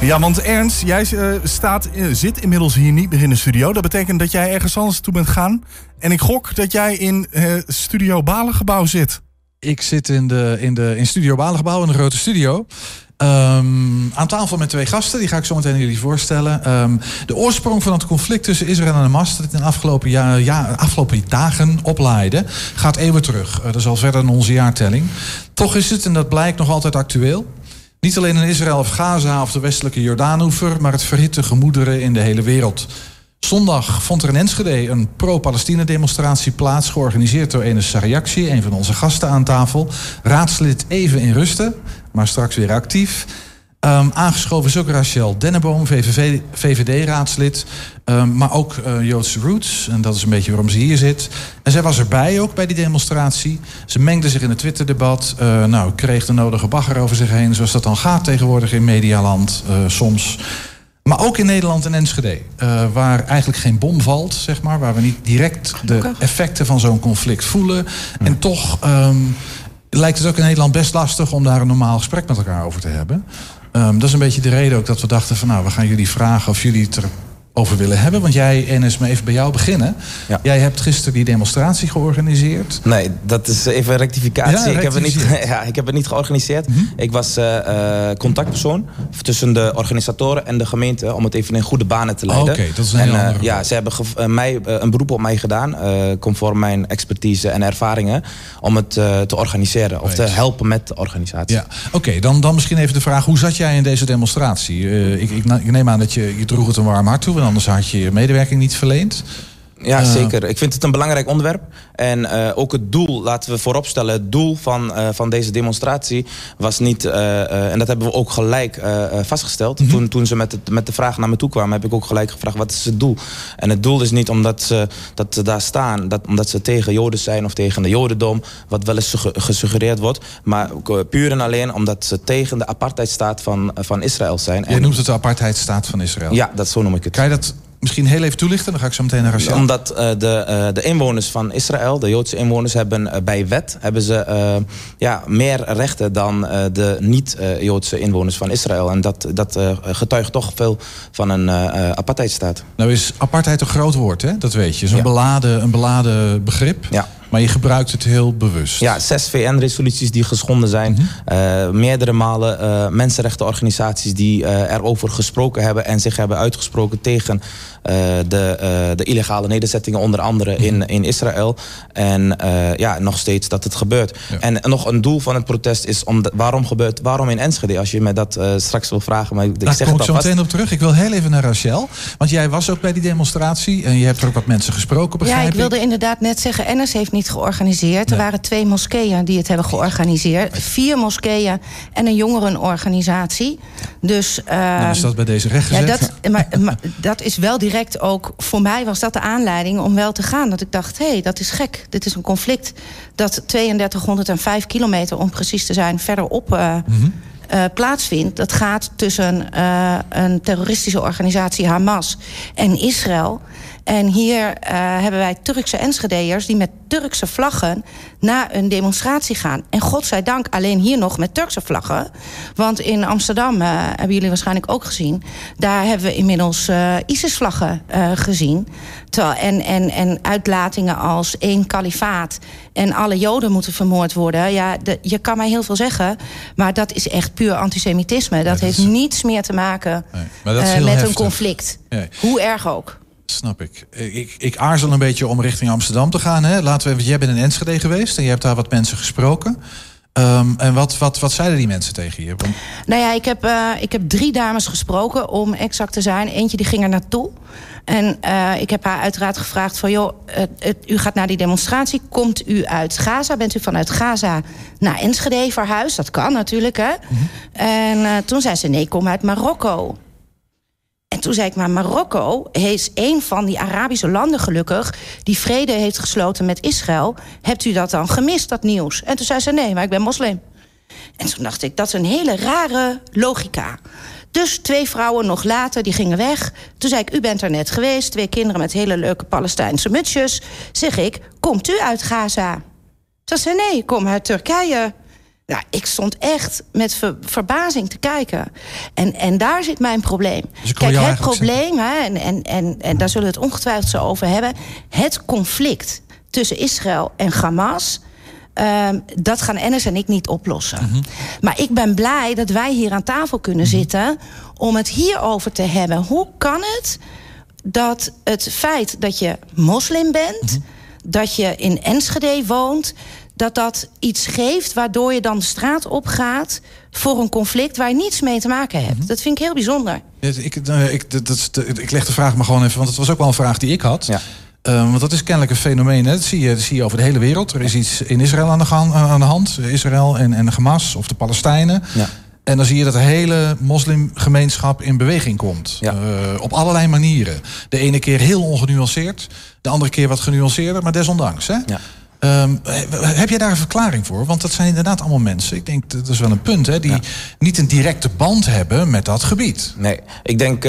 Ja, want Ernst, jij zit inmiddels hier niet meer in de studio. Dat betekent dat jij ergens anders toe bent gaan. En ik gok dat jij in Studio Balengebouw zit. Ik zit in Studio Balengebouw, in de grote studio. Aan tafel met twee gasten, die ga ik zo meteen jullie voorstellen. De oorsprong van het conflict tussen Israël en Hamas, dat in de afgelopen dagen oplaaide, gaat eeuwen terug. Dat is al verder dan onze jaartelling. Toch is het, en dat blijkt, nog altijd actueel. Niet alleen in Israël of Gaza of de westelijke Jordaanoever, maar het verhitte gemoederen in de hele wereld. Zondag vond er in Enschede een pro-Palestina-demonstratie plaats, georganiseerd door Enes Sarajić, een van onze gasten aan tafel. Raadslid even in rusten, maar straks weer actief. Aangeschoven is ook Rachel Denneboom, VVD-raadslid. Maar ook Joodse roots. En dat is een beetje waarom ze hier zit. En zij was erbij ook bij die demonstratie. Ze mengde zich in het Twitter-debat. Kreeg de nodige bagger over zich heen. Zoals dat dan gaat tegenwoordig in medialand soms. Maar ook in Nederland en Enschede. Waar eigenlijk geen bom valt, zeg maar. Waar we niet direct de effecten van zo'n conflict voelen. Ja. En toch lijkt het ook in Nederland best lastig om daar een normaal gesprek met elkaar over te hebben. Dat is een beetje de reden ook dat we dachten van, nou, we gaan jullie vragen of jullie het erover willen hebben. Want jij, Enes, maar even bij jou beginnen. Ja. Jij hebt gisteren die demonstratie georganiseerd. Nee, dat is even een rectificatie. Ja, ik heb het niet georganiseerd. Mm-hmm. Ik was contactpersoon tussen de organisatoren en de gemeente om het even in goede banen te leiden. Oké, dat is een heel andere. Ja, ze hebben een beroep op mij gedaan, conform mijn expertise en ervaringen, om het te organiseren of te helpen met de organisatie. Ja. Oké, dan misschien even de vraag, hoe zat jij in deze demonstratie? Ik neem aan dat je droeg het een warm hart toe, anders had je medewerking niet verleend. Ja, zeker. Ik vind het een belangrijk onderwerp. En ook het doel, laten we vooropstellen, het doel van deze demonstratie was niet, en dat hebben we ook gelijk vastgesteld. Mm-hmm. Toen ze met de vraag naar me toe kwamen, heb ik ook gelijk gevraagd, wat is het doel? En het doel is niet omdat ze daar staan, omdat ze tegen Joden zijn of tegen de Jodendom, wat wel eens gesuggereerd wordt, maar puur en alleen omdat ze tegen de apartheidstaat van Israël zijn. En... Jij noemt het de apartheidstaat van Israël? Ja, zo noem ik het. Kan je dat misschien heel even toelichten, dan ga ik zo meteen naar Rachel. Omdat de inwoners van Israël, de Joodse inwoners, hebben bij wet meer rechten dan de niet-Joodse inwoners van Israël. En dat getuigt toch veel van een apartheidstaat. Nou is apartheid een groot woord, hè? Dat weet je. Zo'n beladen begrip. Ja. Maar je gebruikt het heel bewust. Ja, 6 VN-resoluties die geschonden zijn. Mm-hmm. Meerdere malen mensenrechtenorganisaties die erover gesproken hebben en zich hebben uitgesproken tegen de illegale nederzettingen, onder andere in Israël. En nog steeds dat het gebeurt. Ja. En nog een doel van het protest is, waarom in Enschede? Als je me dat straks wil vragen. Maar daar kom ik zo meteen op terug. Ik wil heel even naar Rachel. Want jij was ook bij die demonstratie en je hebt er ook wat mensen gesproken, begrijp ik? Ja, ik wilde inderdaad net zeggen, Enes heeft niet georganiseerd. Nee. Er waren 2 moskeeën die het hebben georganiseerd. 4 moskeeën en een jongerenorganisatie. Dus... Dan is dat bij deze recht gezet. Ja, maar dat is wel direct ook... Voor mij was dat de aanleiding om wel te gaan. Dat ik dacht, hé, dat is gek. Dit is een conflict dat 3205 kilometer, om precies te zijn, verderop plaatsvindt. Dat gaat tussen een terroristische organisatie, Hamas, en Israël. En hier hebben wij Turkse Enschedeërs die met Turkse vlaggen naar een demonstratie gaan. En godzijdank alleen hier nog met Turkse vlaggen. Want in Amsterdam, hebben jullie waarschijnlijk ook gezien, daar hebben we inmiddels ISIS-vlaggen gezien. En uitlatingen als 1 kalifaat en alle Joden moeten vermoord worden. Ja, je kan mij heel veel zeggen, maar dat is echt puur antisemitisme. Dat heeft niets meer te maken met een conflict. Nee. Hoe erg ook. Snap ik. Ik aarzel een beetje om richting Amsterdam te gaan. Hè? Jij bent in Enschede geweest en je hebt daar wat mensen gesproken. En wat zeiden die mensen tegen je? Want... Nou ja, ik heb 3 dames gesproken, om exact te zijn. Eentje die ging er naartoe. En ik heb haar uiteraard gevraagd van, joh, u gaat naar die demonstratie. Komt u uit Gaza? Bent u vanuit Gaza naar Enschede verhuisd? Dat kan natuurlijk, hè? Mm-hmm. En toen zei ze, nee, ik kom uit Marokko. En toen zei ik, maar Marokko is een van die Arabische landen gelukkig die vrede heeft gesloten met Israël. Hebt u dat dan gemist, dat nieuws? En toen zei ze, nee, maar ik ben moslim. En toen dacht ik, dat is een hele rare logica. Dus 2 vrouwen nog later, die gingen weg. Toen zei ik, u bent er net geweest. 2 kinderen met hele leuke Palestijnse mutsjes. Zeg ik, komt u uit Gaza? Toen zei ze, nee, ik kom uit Turkije. Nou, ik stond echt met verbazing te kijken. En daar zit mijn probleem. Dus kijk, het probleem, hè, en daar zullen we het ongetwijfeld zo over hebben. Het conflict tussen Israël en Hamas, dat gaan Enes en ik niet oplossen. Mm-hmm. Maar ik ben blij dat wij hier aan tafel kunnen zitten om het hierover te hebben. Hoe kan het dat het feit dat je moslim bent, dat je in Enschede woont, dat iets geeft waardoor je dan de straat op gaat voor een conflict waar je niets mee te maken hebt. Dat vind ik heel bijzonder. Ik leg de vraag maar gewoon even, want het was ook wel een vraag die ik had. Ja. Want dat is kennelijk een fenomeen, hè? Dat zie je over de hele wereld. Er is iets in Israël aan de hand. Israël en Hamas of de Palestijnen. Ja. En dan zie je dat de hele moslimgemeenschap in beweging komt. Ja. Op allerlei manieren. De ene keer heel ongenuanceerd. De andere keer wat genuanceerder, maar desondanks. Hè? Ja. Heb jij daar een verklaring voor? Want dat zijn inderdaad allemaal mensen. Ik denk, dat is wel een punt, hè, die niet een directe band hebben met dat gebied. Nee, ik denk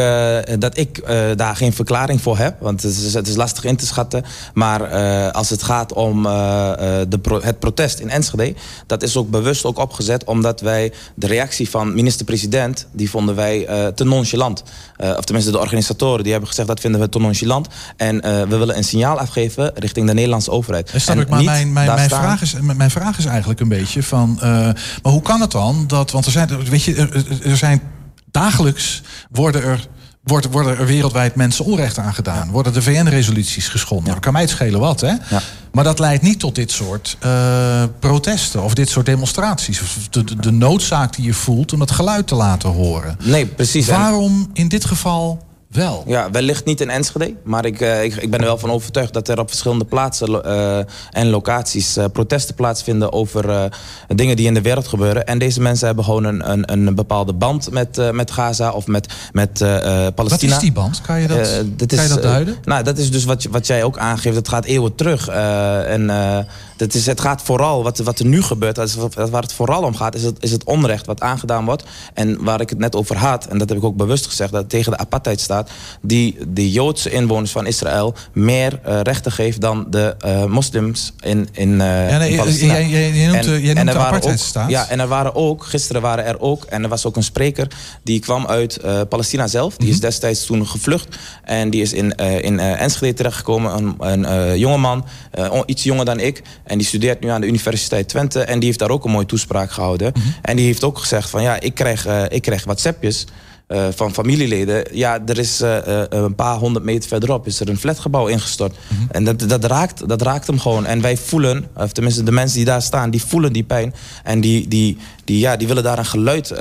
dat ik daar geen verklaring voor heb. Want het is lastig in te schatten. Maar als het gaat om het protest in Enschede, dat is ook bewust ook opgezet, omdat wij de reactie van minister-president, die vonden wij te nonchalant. Of tenminste de organisatoren, die hebben gezegd, dat vinden we te nonchalant. En we willen een signaal afgeven richting de Nederlandse overheid. Mijn vraag is eigenlijk een beetje van, maar hoe kan het dan dat, want er zijn dagelijks worden er wereldwijd mensen onrecht aan gedaan. Ja. Worden de VN-resoluties geschonden. Ja. Dat kan mij het schelen wat, hè? Ja. Maar dat leidt niet tot dit soort protesten of dit soort demonstraties. Of de noodzaak die je voelt om het geluid te laten horen. Nee, precies. Waarom in dit geval wel? Ja, wellicht niet in Enschede. Maar ik ben er wel van overtuigd dat er op verschillende plaatsen en locaties protesten plaatsvinden over dingen die in de wereld gebeuren. En deze mensen hebben gewoon een bepaalde band met Gaza of met Palestina. Wat is die band? Kan je dat duiden? Nou, dat is dus wat jij ook aangeeft. Het gaat eeuwen terug. Het gaat vooral, wat er nu gebeurt, waar het vooral om gaat, is het onrecht wat aangedaan wordt. En waar ik het net over had, en dat heb ik ook bewust gezegd, dat tegen de apartheid staat, die de Joodse inwoners van Israël meer rechten geeft dan de moslims in Palestina. Jij noemt de apartheidsstaat. Ja, en er was ook een spreker die kwam uit Palestina zelf. Die is destijds toen gevlucht en die is in Enschede terechtgekomen. Een jongeman, iets jonger dan ik. En die studeert nu aan de Universiteit Twente. En die heeft daar ook een mooie toespraak gehouden. En die heeft ook gezegd van ja, ik krijg WhatsAppjes van familieleden. Ja, er is een paar 100 meter verderop is er een flatgebouw ingestort. En dat raakt hem gewoon. En wij voelen, of tenminste de mensen die daar staan, die voelen die pijn. En die willen daar een geluid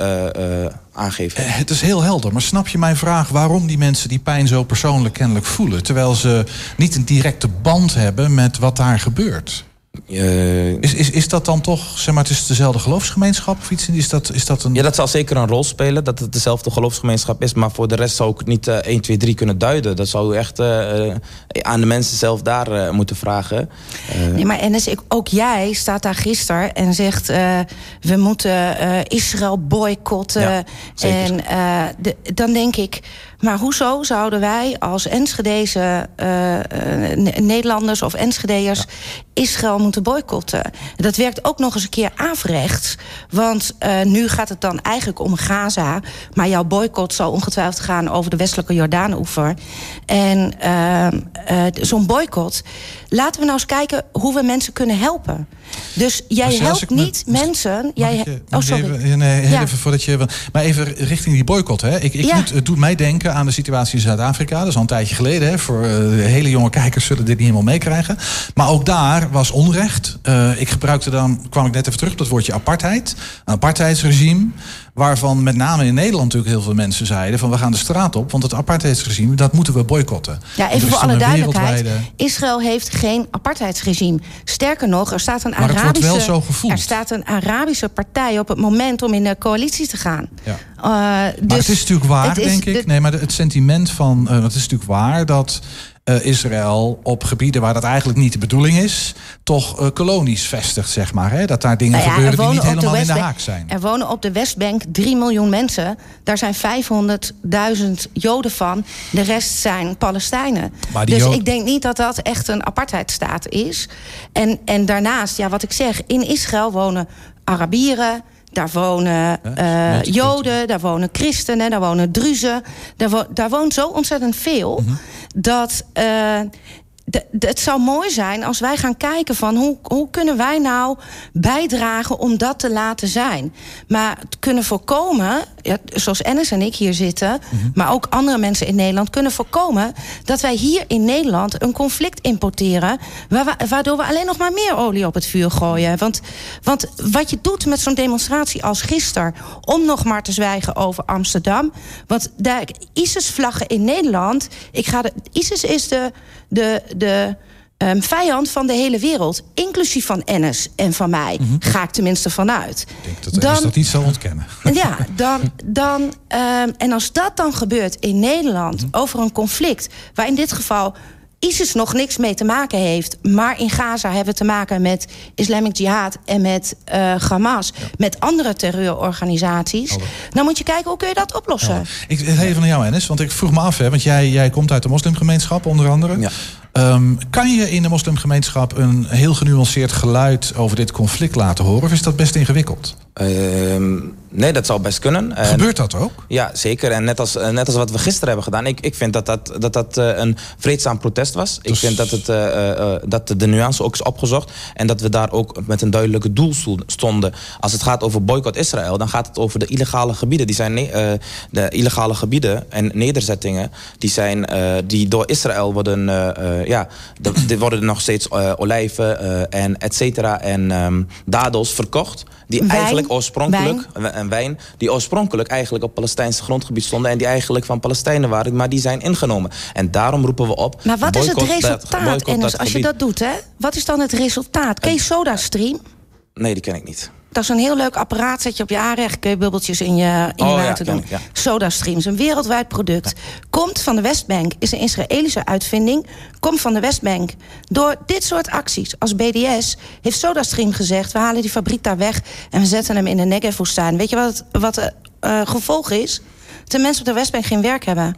aangeven. Het is heel helder, maar snap je mijn vraag waarom die mensen die pijn zo persoonlijk kennelijk voelen, terwijl ze niet een directe band hebben met wat daar gebeurt? Is dat dan toch, zeg maar, het is dezelfde geloofsgemeenschap of iets? Is dat een... Ja, dat zal zeker een rol spelen, dat het dezelfde geloofsgemeenschap is. Maar voor de rest zou ik het niet 1, 2, 3 kunnen duiden. Dat zou u echt aan de mensen zelf daar moeten vragen. Nee, maar Enes, ook jij staat daar gisteren en zegt, we moeten Israël boycotten. Ja, en dan denk ik, maar hoezo zouden wij als Enschedeze Nederlanders of Enschedeërs Israël moeten boycotten? Dat werkt ook nog eens een keer averechts. Want nu gaat het dan eigenlijk om Gaza. Maar jouw boycott zal ongetwijfeld gaan over de westelijke Jordaanoever. En zo'n boycott, laten we nou eens kijken hoe we mensen kunnen helpen. Dus jij helpt niet mensen. Maar even richting die boycott. Hè? Het doet mij denken aan de situatie in Zuid-Afrika. Dat is al een tijdje geleden. Hè? Voor hele jonge kijkers zullen dit niet helemaal meekrijgen. Maar ook daar was onrecht. Kwam ik net even terug op dat woordje apartheid. Een apartheidsregime. Waarvan met name in Nederland natuurlijk heel veel mensen zeiden van we gaan de straat op, want het apartheidsregime, dat moeten we boycotten. Ja, even voor alle duidelijkheid. Israël heeft geen apartheidsregime. Sterker nog, er staat een Arabische partij op het moment om in de coalitie te gaan. Ja. Maar het is natuurlijk waar, denk ik. Nee, maar het sentiment van, het is natuurlijk waar dat Israël op gebieden waar dat eigenlijk niet de bedoeling is, toch kolonies vestigt, zeg maar. Hè? Dat daar dingen gebeuren die niet helemaal in de haak zijn. Er wonen op de Westbank 3 miljoen mensen. Daar zijn 500.000 Joden van. De rest zijn Palestijnen. Dus ik denk niet dat dat echt een apartheidstaat is. En daarnaast, ja, wat ik zeg, in Israël wonen Arabieren, daar wonen Joden, daar wonen christenen, daar wonen druzen. Daar woont zo ontzettend veel dat... Het zou mooi zijn als wij gaan kijken van hoe kunnen wij nou bijdragen om dat te laten zijn. Maar kunnen voorkomen, ja, zoals Enes en ik hier zitten, maar ook andere mensen in Nederland, kunnen voorkomen dat wij hier in Nederland een conflict importeren, waardoor we alleen nog maar meer olie op het vuur gooien. Want wat je doet met zo'n demonstratie als gisteren, om nog maar te zwijgen over Amsterdam, want de ISIS-vlaggen in Nederland, ISIS is de vijand van de hele wereld, inclusief van Enes en van mij, ga ik tenminste vanuit. Ik denk dat Enes dat niet zal ontkennen. Ja, en als dat dan gebeurt in Nederland over een conflict waar in dit geval ISIS nog niks mee te maken heeft, maar in Gaza hebben we te maken met Islamic Jihad en met Hamas, met andere terreurorganisaties. Dan moet je kijken, hoe kun je dat oplossen? Ja. Ik even naar jou, Enes, want ik vroeg me af, hè, want jij komt uit de moslimgemeenschap onder andere. Ja. Kan je in de moslimgemeenschap een heel genuanceerd geluid over dit conflict laten horen? Of is dat best ingewikkeld? Nee, dat zou best kunnen. Gebeurt dat ook? Ja, zeker. En net als wat we gisteren hebben gedaan. Ik vind dat een vreedzaam protest was. Dus... Ik vind dat de nuance ook is opgezocht. En dat we daar ook met een duidelijke doel stonden. Als het gaat over boycott Israël, dan gaat het over de illegale gebieden. De illegale gebieden en nederzettingen die door Israël worden... er worden nog steeds olijven en et cetera en dadels verkocht. Die oorspronkelijk eigenlijk op Palestijnse grondgebied stonden en die eigenlijk van Palestijnen waren, maar die zijn ingenomen. En daarom roepen we op. Maar wat is het resultaat, Enes, als je dat doet, hè? Wat is dan het resultaat? Ken je SodaStream? Nee, die ken ik niet. Dat is een heel leuk apparaat, zet je op je aanrecht, kun je bubbeltjes in je water doen. Ja. SodaStream is een wereldwijd product. Ja. Komt van de Westbank, is een Israëlische uitvinding. Komt van de Westbank. Door dit soort acties als BDS heeft SodaStream gezegd, we halen die fabriek daar weg en we zetten hem in de Negev-woestijn. Weet je wat het gevolg is? Dat de mensen op de Westbank geen werk hebben.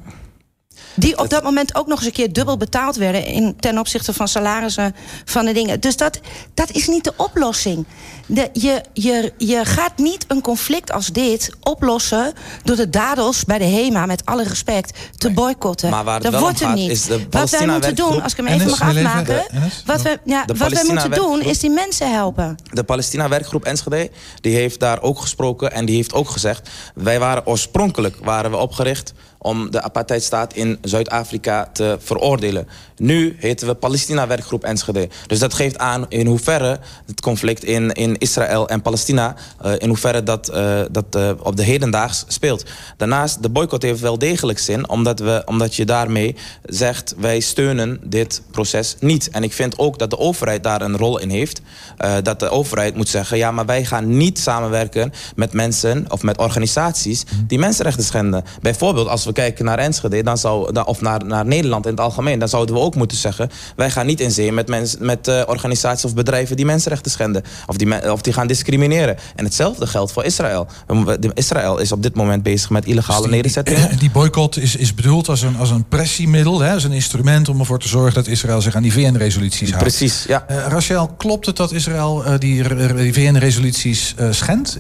Die op dat moment ook nog eens een keer dubbel betaald werden ten opzichte van salarissen van de dingen. Dus dat is niet de oplossing. Je gaat niet een conflict als dit oplossen door de dadels bij de HEMA, met alle respect, te boycotten. Maar waar dat wel wordt om gaat, niet. Is de Palestina wat wij moeten doen, als ik hem even mag afmaken, wat wij moeten doen is die mensen helpen. De Palestina werkgroep Enschede, die heeft daar ook gesproken en die heeft ook gezegd, wij waren oorspronkelijk opgericht om de apartheidstaat in Zuid-Afrika te veroordelen. Nu heten we Palestina werkgroep Enschede. Dus dat geeft aan in hoeverre het conflict in Israël en Palestina, in hoeverre dat op de hedendaags speelt. Daarnaast, de boycott heeft wel degelijk zin, omdat je daarmee zegt, wij steunen dit proces niet. En ik vind ook dat de overheid daar een rol in heeft. Dat de overheid moet zeggen, ja, maar wij gaan niet samenwerken met mensen of met organisaties die mensenrechten schenden. Bijvoorbeeld als we kijken naar Enschede, dan of naar Nederland in het algemeen, dan zouden we ook moeten zeggen, wij gaan niet in zee met organisaties of bedrijven die mensenrechten schenden. Of die gaan discrimineren. En hetzelfde geldt voor Israël. Israël is op dit moment bezig met illegale nederzettingen. Die boycott is bedoeld als een pressiemiddel, hè, als een instrument om ervoor te zorgen dat Israël zich aan die VN-resoluties houdt. Precies, ja. Rachel, klopt het dat Israël die VN-resoluties schendt?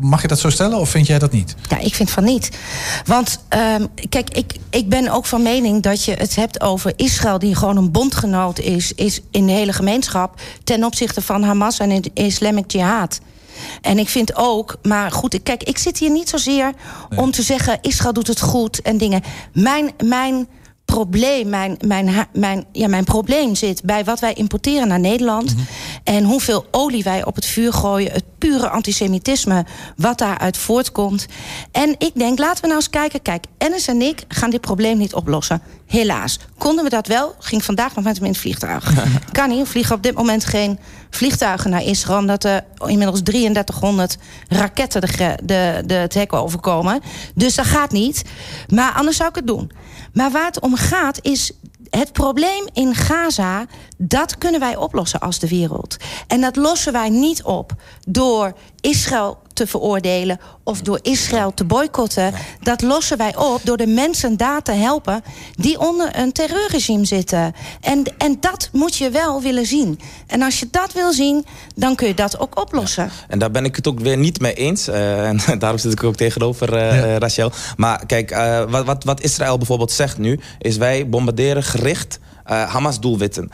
Mag je dat zo stellen of vind jij dat niet? Ja, ik vind van niet. Want kijk, ik ben ook van mening dat je het hebt over Israël, die gewoon een bondgenoot is in de hele gemeenschap ten opzichte van Hamas en het Islamic Jihad. En ik vind ook, maar goed, kijk, ik zit hier niet zozeer om te zeggen, Israël doet het goed en dingen. Mijn probleem zit bij wat wij importeren naar Nederland en hoeveel olie wij op het vuur gooien, het pure antisemitisme wat daaruit voortkomt. En ik denk, laten we nou eens kijken. Kijk, Enes en ik gaan dit probleem niet oplossen. Helaas. Konden we dat wel, ging vandaag nog met hem in het vliegtuig. Kan niet, vliegen op dit moment geen vliegtuigen naar Israël, omdat er inmiddels 3300 raketten het hek overkomen. Dus dat gaat niet. Maar anders zou ik het doen. Maar waar het om gaat is, het probleem in Gaza, dat kunnen wij oplossen als de wereld. En dat lossen wij niet op door Israël te veroordelen of door Israël te boycotten. Dat lossen wij op door de mensen daar te helpen die onder een terreurregime zitten. En dat moet je wel willen zien. En als je dat wil zien, dan kun je dat ook oplossen. Ja. En daar ben ik het ook weer niet mee eens. En daarom zit ik ook tegenover Rachel. Maar kijk, wat Israël bijvoorbeeld zegt nu, is wij bombarderen gericht Hamas-doelwitten.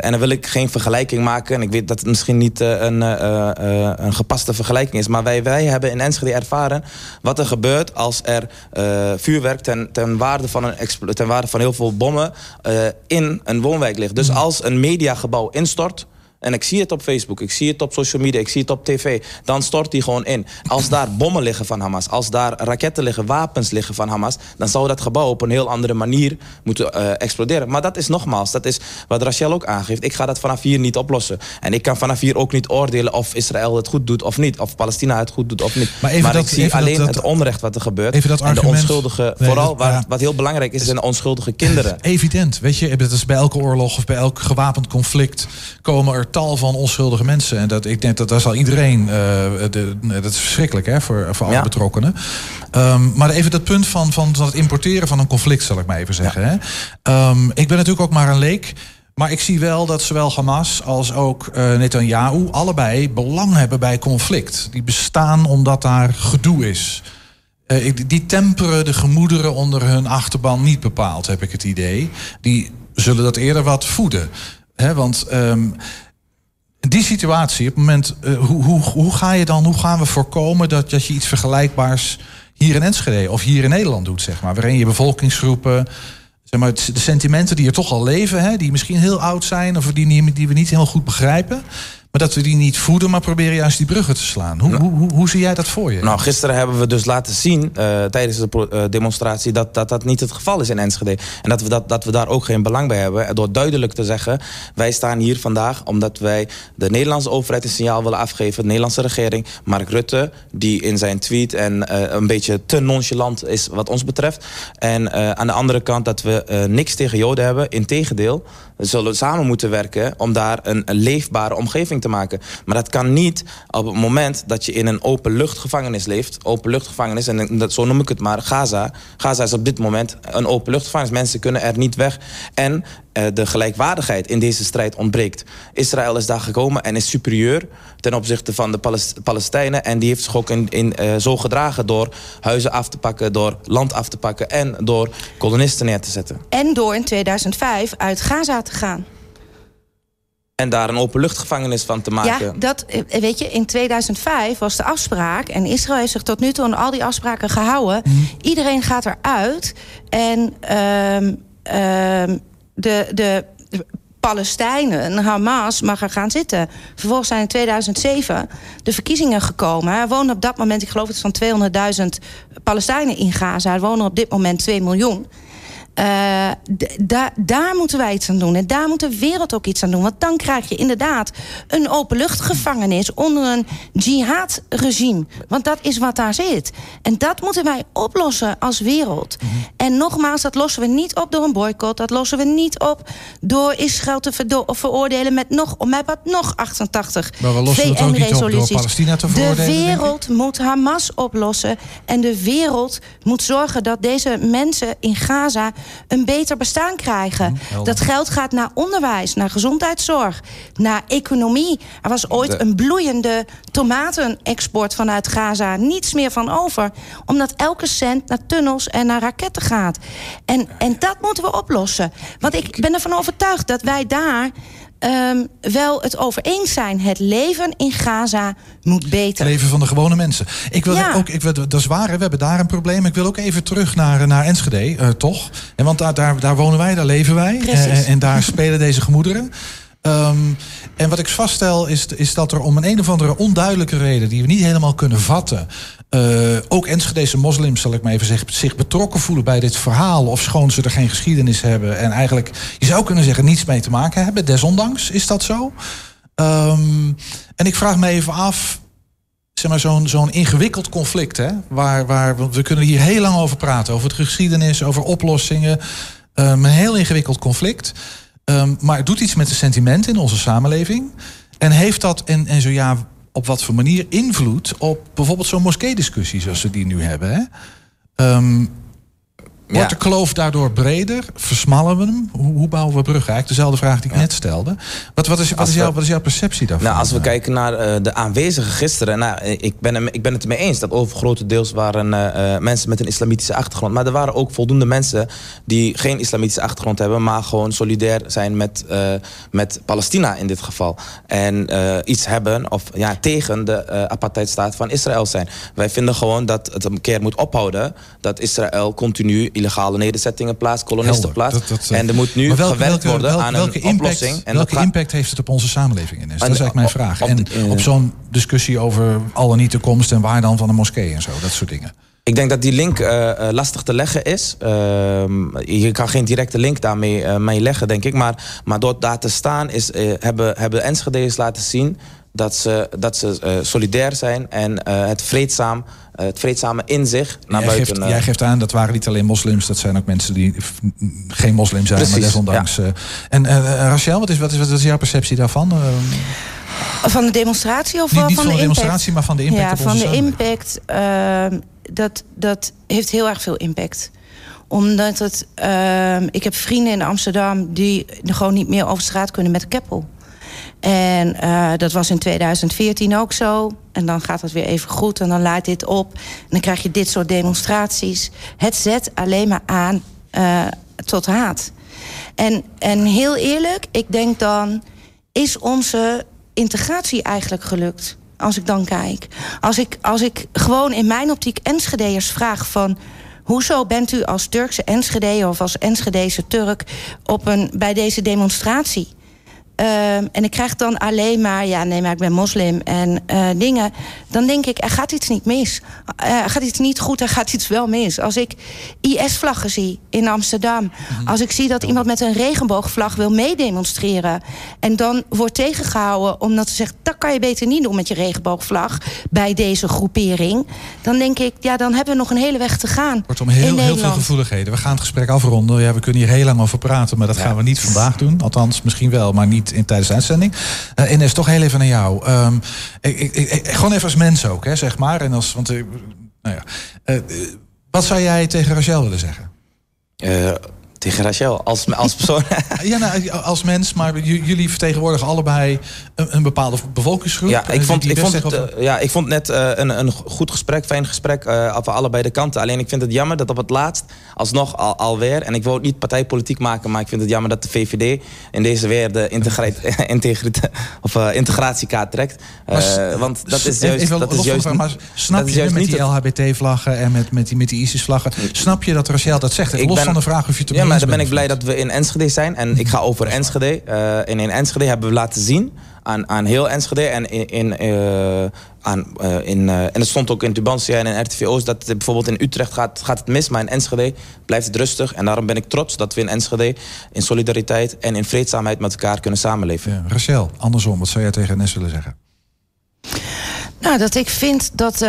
En dan wil ik geen vergelijking maken. En ik weet dat het misschien niet een gepaste vergelijking is. Maar wij hebben in Enschede ervaren wat er gebeurt als er vuurwerk ten waarde van heel veel bommen in een woonwijk ligt. Dus als een mediagebouw instort, en ik zie het op Facebook, ik zie het op social media, ik zie het op tv, dan stort die gewoon in. Als daar bommen liggen van Hamas, als daar raketten liggen, wapens liggen van Hamas, dan zou dat gebouw op een heel andere manier moeten exploderen. Maar dat is nogmaals, dat is wat Rachel ook aangeeft. Ik ga dat vanaf hier niet oplossen. En ik kan vanaf hier ook niet oordelen of Israël het goed doet of niet, of Palestina het goed doet of niet. Maar ik zie alleen het onrecht wat er gebeurt. Even dat argument, en de onschuldige, wat heel belangrijk is, zijn de onschuldige kinderen. Evident, weet je, dat is bij elke oorlog of bij elk gewapend conflict komen er tal van onschuldige mensen. En dat, ik denk dat daar zal iedereen... dat is verschrikkelijk, hè, voor alle betrokkenen. Maar even dat punt van het importeren van een conflict, zal ik maar even zeggen. Hè. Ik ben natuurlijk ook maar een leek. Maar ik zie wel dat zowel Hamas als ook Netanyahu allebei belang hebben bij conflict. Die bestaan omdat daar gedoe is. Die temperen de gemoederen onder hun achterban niet bepaald, heb ik het idee. Die zullen dat eerder wat voeden. Hè, want... Die situatie, op het moment, hoe gaan we voorkomen dat je iets vergelijkbaars hier in Enschede of hier in Nederland doet, zeg maar, waarin je bevolkingsgroepen, zeg maar, de sentimenten die er toch al leven, hè, die misschien heel oud zijn of die we niet heel goed begrijpen, maar dat we die niet voeden, maar proberen juist die bruggen te slaan. Hoe zie jij dat voor je? Nou, gisteren hebben we dus laten zien tijdens de demonstratie dat niet het geval is in Enschede. En dat we daar ook geen belang bij hebben. Door duidelijk te zeggen, wij staan hier vandaag omdat wij de Nederlandse overheid een signaal willen afgeven. De Nederlandse regering, Mark Rutte, die in zijn tweet een beetje te nonchalant is wat ons betreft. En aan de andere kant dat we niks tegen Joden hebben. Integendeel, we zullen samen moeten werken om daar een leefbare omgeving te maken. Maar dat kan niet op het moment dat je in een openluchtgevangenis leeft. Openluchtgevangenis, en zo noem ik het maar, Gaza. Gaza is op dit moment een openluchtgevangenis. Mensen kunnen er niet weg. En de gelijkwaardigheid in deze strijd ontbreekt. Israël is daar gekomen en is superieur ten opzichte van de Palestijnen. En die heeft zich ook zo gedragen door huizen af te pakken, door land af te pakken en door kolonisten neer te zetten. En door in 2005 uit Gaza te gaan. En daar een openluchtgevangenis van te maken. Ja, dat weet je, in 2005 was de afspraak, en Israël heeft zich tot nu toe aan al die afspraken gehouden. Iedereen gaat eruit. En de Palestijnen, Hamas, mag er gaan zitten. Vervolgens zijn in 2007 de verkiezingen gekomen. Er wonen op dat moment, ik geloof het is van 200.000 Palestijnen in Gaza. Er wonen op dit moment 2 miljoen. Daar moeten wij iets aan doen. En daar moet de wereld ook iets aan doen. Want dan krijg je inderdaad een openluchtgevangenis onder een jihadregime. Want dat is wat daar zit. En dat moeten wij oplossen als wereld. En nogmaals, dat lossen we niet op door een boycott. Dat lossen we niet op door Israël te veroordelen met 88 VN-resoluties. De wereld moet Hamas oplossen. En de wereld moet zorgen dat deze mensen in Gaza een beter bestaan krijgen. Dat geld gaat naar onderwijs, naar gezondheidszorg, naar economie. Er was ooit een bloeiende tomatenexport vanuit Gaza. Niets meer van over. Omdat elke cent naar tunnels en naar raketten gaat. En dat moeten we oplossen. Want ik ben ervan overtuigd dat wij daar wel het over eens zijn. Het leven in Gaza moet beter. Het leven van de gewone mensen. Dat is waar, hè? We hebben daar een probleem. Ik wil ook even terug naar Enschede, toch? En want daar wonen wij, daar leven wij. En daar spelen deze gemoederen. En wat ik vaststel is dat er om een of andere onduidelijke reden die we niet helemaal kunnen vatten, ook Enschedese moslims, zal ik maar even zeggen, zich betrokken voelen bij dit verhaal, ofschoon ze er geen geschiedenis hebben en eigenlijk, je zou kunnen zeggen, niets mee te maken hebben. Desondanks is dat zo. En ik vraag me even af, zeg maar, zo'n ingewikkeld conflict, hè, waar we kunnen hier heel lang over praten, over de geschiedenis, over oplossingen. Een heel ingewikkeld conflict. Maar het doet iets met de sentimenten in onze samenleving. En heeft dat, en zo ja, op wat voor manier invloed op bijvoorbeeld zo'n moskee-discussie zoals we die nu hebben. Hè? Wordt de kloof daardoor breder? Versmallen we hem? Hoe bouwen we bruggen? Eigenlijk dezelfde vraag die ik net stelde. Wat is jouw perceptie daarvan? Nou, als we kijken naar de aanwezigen gisteren... Nou, ik ben het ermee eens dat overgrotendeels waren mensen met een islamitische achtergrond. Maar er waren ook voldoende mensen die geen islamitische achtergrond hebben... maar gewoon solidair zijn met Palestina in dit geval. En iets hebben of tegen de apartheidstaat van Israël zijn. Wij vinden gewoon dat het een keer moet ophouden... dat Israël continu... illegale nederzettingen plaats, kolonisten plaats. En er moet nu gewerkt worden aan een oplossing. Welke impact heeft het op onze samenleving? Dat is eigenlijk mijn vraag. En op zo'n discussie over al en niet de komst... en waar dan van de moskee en zo, dat soort dingen. Ik denk dat die link lastig te leggen is. Je kan geen directe link daarmee leggen, denk ik. Maar door daar te staan, hebben Enschede's laten zien... dat ze solidair zijn en het vreedzame in zich naar buiten. Jij geeft aan, dat waren niet alleen moslims... dat zijn ook mensen die geen moslim zijn, precies, maar desondanks... Ja. Rachel, wat is jouw perceptie daarvan? Van de demonstratie of niet van de demonstratie, maar van de impact op onze samenleving? Ja, van de impact, dat heeft heel erg veel impact... Omdat het... ik heb vrienden in Amsterdam... die gewoon niet meer over straat kunnen met de keppel. En dat was in 2014 ook zo. En dan gaat dat weer even goed en dan laait dit op. En dan krijg je dit soort demonstraties. Het zet alleen maar aan tot haat. En heel eerlijk, ik denk dan... is onze integratie eigenlijk gelukt? Als ik dan kijk. Als ik gewoon in mijn optiek Enschedeërs vraag van... hoezo bent u als Turkse Enschedeër of als Enschedese Turk... bij deze demonstratie... en ik krijg dan alleen maar... maar ik ben moslim en dingen... dan denk ik, er gaat iets niet mis. Er gaat iets niet goed, er gaat iets wel mis. Als ik IS-vlaggen zie in Amsterdam... Als ik zie dat iemand met een regenboogvlag wil meedemonstreren... en dan wordt tegengehouden omdat ze zegt... dat kan je beter niet doen met je regenboogvlag... bij deze groepering. Dan denk ik, dan hebben we nog een hele weg te gaan. Kortom, heel veel gevoeligheden. We gaan het gesprek afronden. Ja, we kunnen hier heel lang over praten, maar dat gaan we niet vandaag doen. Althans, misschien wel, maar niet... tijdens de uitzending. Enes, toch heel even naar jou. Gewoon even als mens ook, hè, zeg maar. En als, want, wat zou jij tegen Rachel willen zeggen? Tegen Rachel, als persoon? Als mens, maar jullie vertegenwoordigen allebei een bepaalde bevolkingsgroep. Ja, ik vond net een goed gesprek, fijn gesprek van allebei de kanten. Alleen ik vind het jammer dat op het laatst alsnog alweer... en ik wil niet partijpolitiek maken, maar ik vind het jammer dat de VVD... in deze weer de integratiekaart trekt. Want dat is juist niet... Snap je met die LHBT-vlaggen en met die ISIS-vlaggen... snap je dat Rachel dat zegt? Los van de vraag of je te... Maar dan ben ik blij dat we in Enschede zijn. En ik ga over Enschede. En in Enschede hebben we laten zien aan heel Enschede. En en het stond ook in Tubantia en in RTV Oost... dat bijvoorbeeld in Utrecht gaat het mis. Maar in Enschede blijft het rustig. En daarom ben ik trots dat we in Enschede... in solidariteit en in vreedzaamheid met elkaar kunnen samenleven. Ja, Rachel, andersom. Wat zou jij tegen Enes willen zeggen? Nou, dat ik vind dat...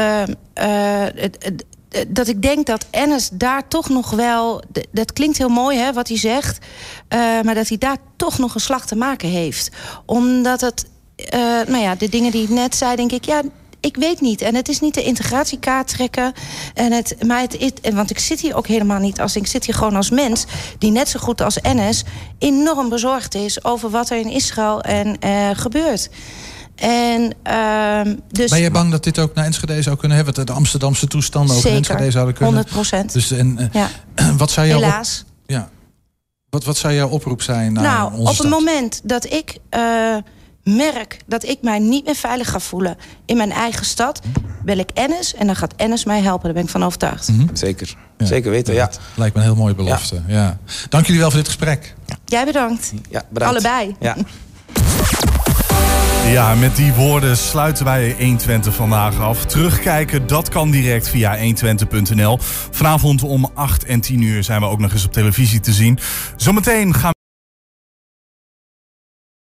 dat ik denk dat Enes daar toch nog wel... dat klinkt heel mooi, hè, wat hij zegt... maar dat hij daar toch nog een slag te maken heeft. Omdat het... de dingen die ik net zei, denk ik... ik weet niet. En het is niet de integratiekaart trekken. Want ik zit hier ook helemaal niet als... ik zit hier gewoon als mens die net zo goed als Enes... enorm bezorgd is over wat er in Israël gebeurt. Ben je bang dat dit ook naar Enschede zou kunnen hebben? Dat de Amsterdamse toestanden ook naar Enschede zouden kunnen? Zeker, 100%. Dus, wat zou jou helaas. Wat zou jouw oproep zijn naar onze stad? Het moment dat ik merk dat ik mij niet meer veilig ga voelen... in mijn eigen stad, bel ik Enes en dan gaat Enes mij helpen. Daar ben ik van overtuigd. Mm-hmm. Zeker. Ja. Zeker weten, ja. Lijkt me een heel mooie belofte. Ja. Ja. Dank jullie wel voor dit gesprek. Ja. Jij bedankt. Ja, bedankt. Allebei. Ja. Ja, met die woorden sluiten wij 1Twente vandaag af. Terugkijken, dat kan direct via 1Twente.nl. Vanavond om 8 en 10 uur zijn we ook nog eens op televisie te zien. Zometeen gaan we...